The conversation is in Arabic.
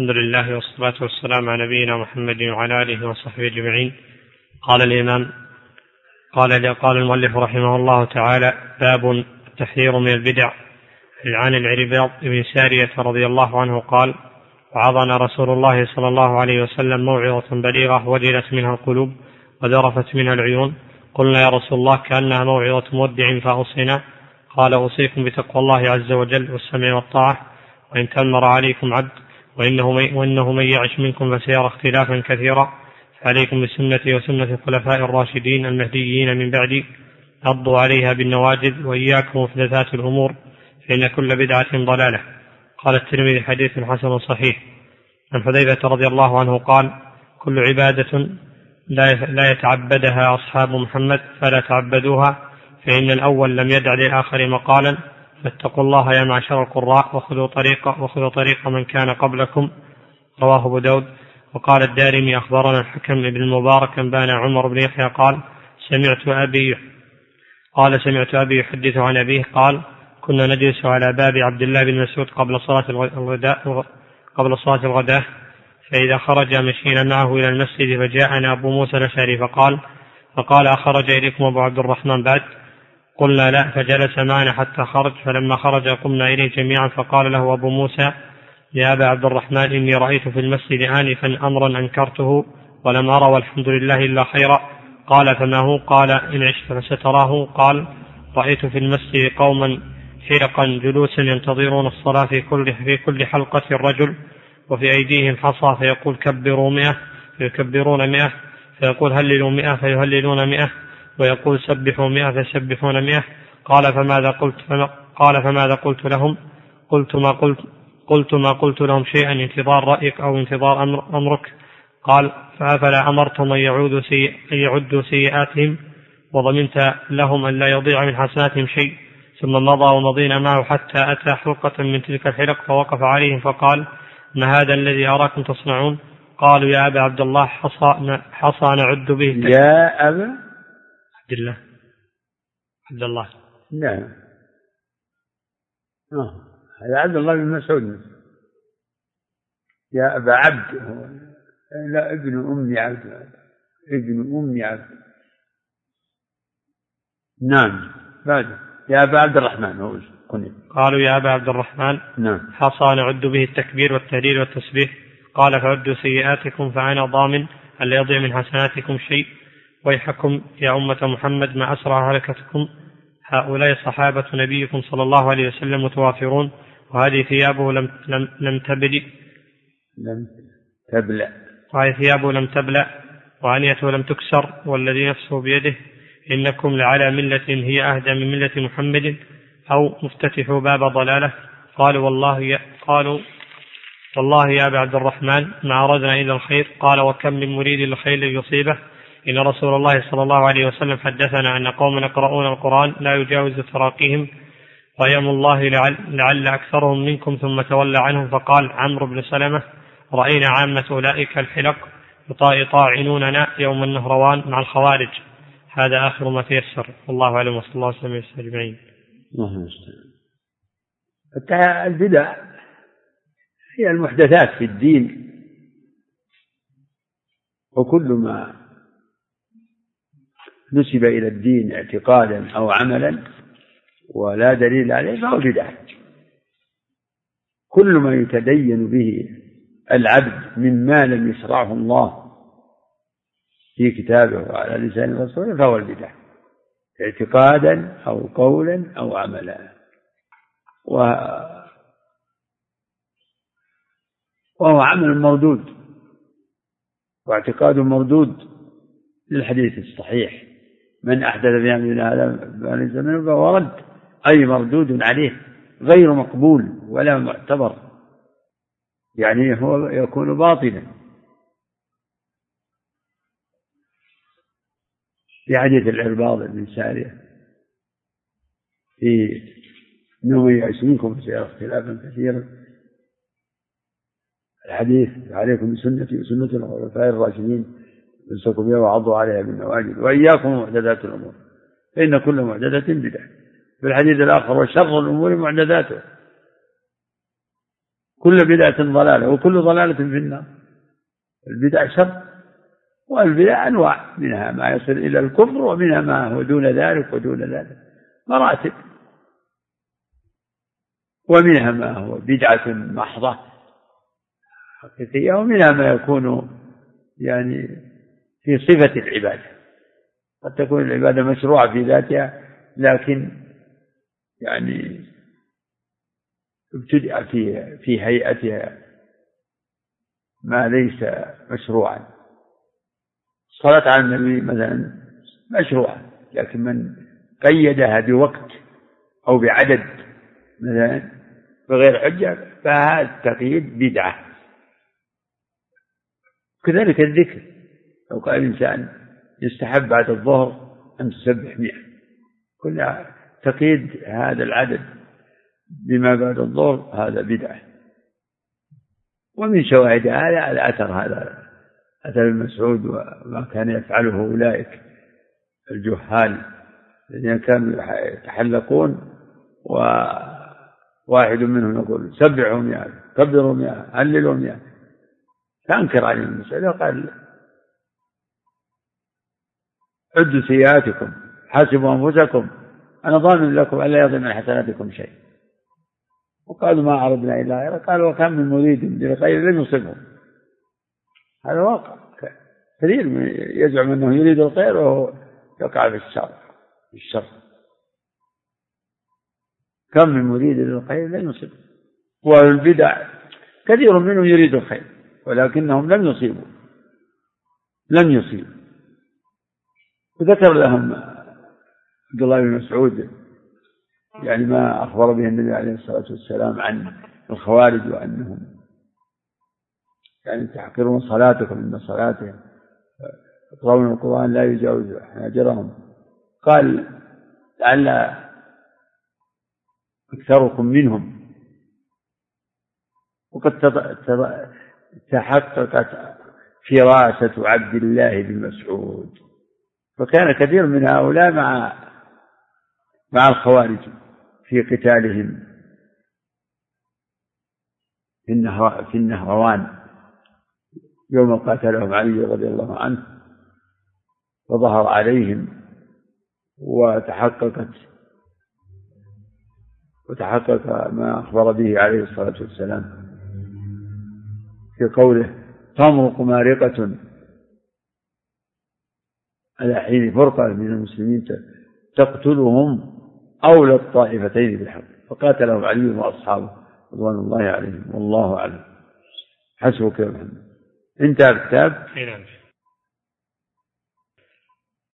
الحمد لله والصلاة والسلام على نبينا محمد وعلى آله وصحبه أجمعين. قال الإمام قال المؤلف رحمه الله تعالى: باب التحذير من البدع. عن العرباض بن سارية رضي الله عنه قال: وعظنا رسول الله صلى الله عليه وسلم موعظة بليغة وجلت منها القلوب وذرفت منها العيون. قلنا: يا رسول الله، كأنها موعظة مودع فأوصنا. قال: أوصيكم بتقوى الله عز وجل والسمع والطاعة، وإن تأمر عليكم عبد، وإنه من يعش منكم فسيرى اختلافا كثيرا، فعليكم بسنتي وسنة الخلفاء الراشدين المهديين من بعدي، عضوا عليها بالنواجذ، وإياكم محدثات الأمور، فإن كل بدعة ضلالة. قال الترمذي: حديث حسن صحيح. عن حذيفة رضي الله عنه قال: كل عبادة لا يتعبدها أصحاب محمد فلا تعبدوها، فإن الأول لم يدع للآخر مقالا، فاتقوا الله يا معشر القراء، وخذوا طريق من كان قبلكم. رواه أبو داود. وقال الدارمي: أخبرنا الحكم بن المبارك أنبانا عمر بن يحيى قال: سمعت أبي يحدث عن أبيه قال: كنا نجلس على باب عبد الله بن مسعود قبل صلاة الغداء، فإذا خرج مشينا معه إلى المسجد، فجاءنا أبو موسى الأشعري فقال: أخرج إليكم أبو عبد الرحمن بعد؟ قلنا: لا. فجلس معنا حتى خرج، فلما خرج قمنا إليه جميعا، فقال له أبو موسى: يا أبا عبد الرحمن، إني رأيت في المسجد آنفا أمرا أنكرته ولم أرى، والحمد لله إلا خيرا. قال: فما هو؟ قال: إن عشت فستراه. قال: رأيت في المسجد قوما حلقا جلوسا ينتظرون الصلاة في كل حلقة الرجل، وفي أيديهم حصى، فيقول: كبروا 100 فيكبرون 100، فيقول: هللوا 100 فيهللون 100، ويقول: سبحوا 100 فيسبحون 100. قال: فماذا قلت لهم؟ قلت ما قلت لهم شيئا، انتظار رأيك أو انتظار أمرك. قال: فأفلا أمرتم أن يعدوا سيئاتهم، وضمنت لهم أن لا يضيع من حسناتهم شيء. ثم مضى ومضينا معه حتى أتى حلقة من تلك الحلق، فوقف عليهم فقال: ما هذا الذي أراكم تصنعون؟ قالوا: يا أبا عبد الله، حصى نعد به. يا أبا عبد الله، نعم، هذا عبد الله بن مسعود. يا أبا عبد، لا، ابن أمي عبد، نعم، بعد يا أبا عبد الرحمن هو كني. قالوا: يا أبا عبد الرحمن، نعم، حصى نعد به التكبير والتهليل والتسبيح. قال: فعدوا سيئاتكم، فأنا ضامن ألا يضيع من حسناتكم شيء. ويحكم يا أمة محمد، ما أسرع هلكتكم، هؤلاء صحابة نبيكم صلى الله عليه وسلم متوافرون، وهذه ثيابه لم تبلأ، وعنيته لم تكسر، والذي نفسه بيده، إنكم لعلى ملة هي أهدى من ملة محمد، أو مفتتحوا باب ضلالة. قالوا والله يا أبا عبد الرحمن، ما أردنا إلا الخير. قال: وكم من مريد الخير يصيبه. إن رسول الله صلى الله عليه وسلم حدثنا أن قوما يقرؤون القرآن لا يجاوز تراقيهم، ويم الله لعل أكثرهم منكم. ثم تولى عنهم فقال عمرو بن سلمة: رأينا عامة أولئك الحلق يطاعنوننا يوم النهروان مع الخوارج. هذا آخر ما تيسر، والله أعلم، وصلى الله وسلم على أجمعين. البدع هي المحدثات في الدين، وكل ما نسب إلى الدين اعتقادا أو عملا ولا دليل عليه فهو بدعة. كل ما يتدين به العبد مما لم يشرعه الله في كتابه وعلى لسان رسوله فهو البدعة، اعتقادا أو قولا أو عملا. وهو عمل مردود واعتقاد مردود للحديث الصحيح: من أحدث في أمرنا هذا ما ليس منه فهو رد، أي مردود عليه، غير مقبول ولا معتبر، يعني هو يكون باطلا. في حديث العرباض بن سارية في إنه يعش منكم فسيرى اختلافا كثيرا، الحديث: عليكم بسنتي وسنة الخلفاء الراشدين انسكم بها وعضوا عليها بالنواجذ، وإياكم محدثات الأمور، فإن كل محدثة بدعة. في الحديث الآخر: وشر الأمور محدثاتها. كل بدعة ضلالة وكل ضلالة في النار. البدع شر، والبدع أنواع، منها ما يصل إلى الكفر ومنها ما هو دون ذلك ودون ذلك مراتب، ومنها ما هو بدعة محضة حقيقية، ومنها ما يكون يعني في صفة العبادة. قد تكون العبادة مشروعة في ذاتها لكن يعني ابتدأ في هيئتها ما ليس مشروعا. الصلاة على النبي مثلا مشروعة، لكن من قيدها بوقت أو بعدد مثلا بغير حجة فهذا التقييد بدعة. كذلك الذكر، لو قال الإنسان يستحب بعد الظهر أن تسبح 100، كل تقييد هذا العدد بما بعد الظهر هذا بدعة. ومن شواهد هذا الأثر، هذا أثر ابن مسعود وما كان يفعله أولئك الجهال الذين كانوا يتحلقون وواحد منهم يقول سبحهم يا كبرهم يا هللهم يا، فأنكر عليهم المسألة وقال عدوا سيئاتكم حاسبوا أنفسكم أنا ضامن لكم ألا يضمن من حسناتكم شيء، وقالوا ما عرضنا إلا غيره، قالوا وكم من مريد للخير لم يصبهم. هذا واقع كثير يزعم أنه يريد الخير وهو يقع في الشر. كم من مريد للخير لم يصبهم. والبدع كثير منهم يريد الخير ولكنهم لم يصيبوا. وذكر لهم عبد الله بن مسعود يعني ما أخبر به النبي عليه الصلاة والسلام عن الخوارج، وأنهم يعني تحقرون صلاتكم إن صلاتهم يقرؤون القرآن لا يجاوز حناجرهم، قال لعل أكثركم منهم وقد تحققت فراسة عبد الله بن مسعود. فكان كثير من هؤلاء مع الخوارج في قتالهم في النهروان يوم قاتلهم علي رضي الله عنه، فظهر عليهم وتحقق ما أخبر به عليه الصلاة والسلام في قوله تمرق مارقة على حين فرقة من المسلمين تقتلهم أولى الطائفتين بالحق، فقاتلهم علي وأصحابه رضوان الله عليهم والله أعلم. حسبك يا محمد. انتهى الكتاب.